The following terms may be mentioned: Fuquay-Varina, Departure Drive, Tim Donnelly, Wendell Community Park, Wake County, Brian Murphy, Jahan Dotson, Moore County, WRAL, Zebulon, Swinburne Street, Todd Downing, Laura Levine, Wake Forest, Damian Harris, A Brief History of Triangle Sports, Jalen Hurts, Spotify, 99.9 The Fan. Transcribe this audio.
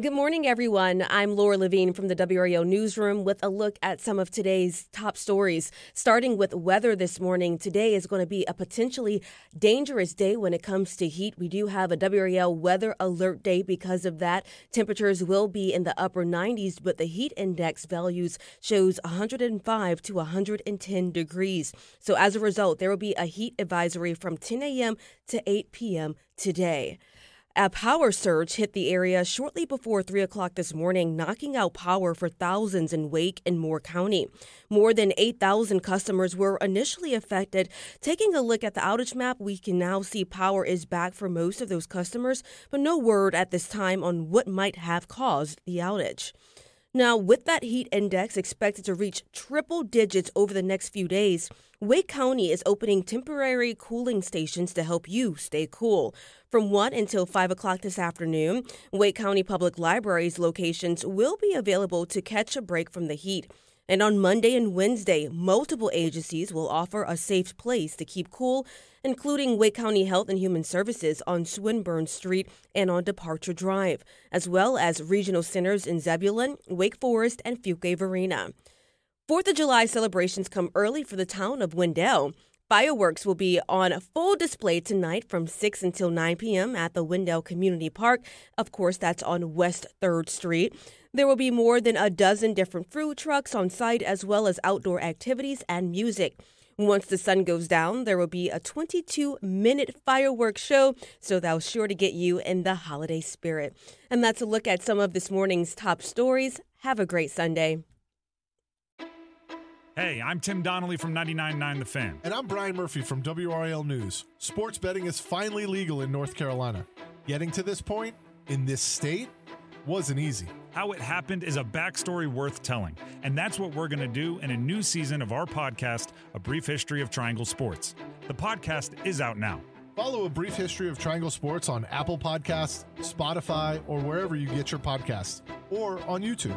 Good morning, everyone. I'm Laura Levine from the WRAL Newsroom with a look at some of today's top stories, starting with weather this morning. Today is going to be a potentially dangerous day when it comes to heat. We do have a WRAL weather alert day because of that. Temperatures will be in the upper 90s, but the heat index values shows 105 to 110 degrees. So as a result, there will be a heat advisory from 10 a.m. to 8 p.m. today. A power surge hit the area shortly before 3 o'clock this morning, knocking out power for thousands in Wake and Moore County. More than 8,000 customers were initially affected. Taking a look at the outage map, we can now see power is back for most of those customers, but no word at this time on what might have caused the outage. Now, with that heat index expected to reach triple digits over the next few days, Wake County is opening temporary cooling stations to help you stay cool. From 1 until 5 o'clock this afternoon, Wake County Public Library's locations will be available to catch a break from the heat. And on Monday and Wednesday, multiple agencies will offer a safe place to keep cool, including Wake County Health and Human Services on Swinburne Street and on Departure Drive, as well as regional centers in Zebulon, Wake Forest, and Fuquay-Varina. 4th of July celebrations come early for the town of Wendell. Fireworks will be on full display tonight from 6 until 9 p.m. at the Wendell Community Park. Of course, that's on West 3rd Street. There will be more than a dozen different food trucks on site, as well as outdoor activities and music. Once the sun goes down, there will be a 22-minute fireworks show, so that'll sure to get you in the holiday spirit. And that's a look at some of this morning's top stories. Have a great Sunday. Hey, I'm Tim Donnelly from 99.9 The Fan. And I'm Brian Murphy from WRAL News. Sports betting is finally legal in North Carolina. Getting to this point in this state wasn't easy. How it happened is a backstory worth telling, and that's what we're going to do in a new season of our podcast, A Brief History of Triangle Sports. The podcast is out now. Follow A Brief History of Triangle Sports on Apple Podcasts, Spotify, or wherever you get your podcasts, or on YouTube.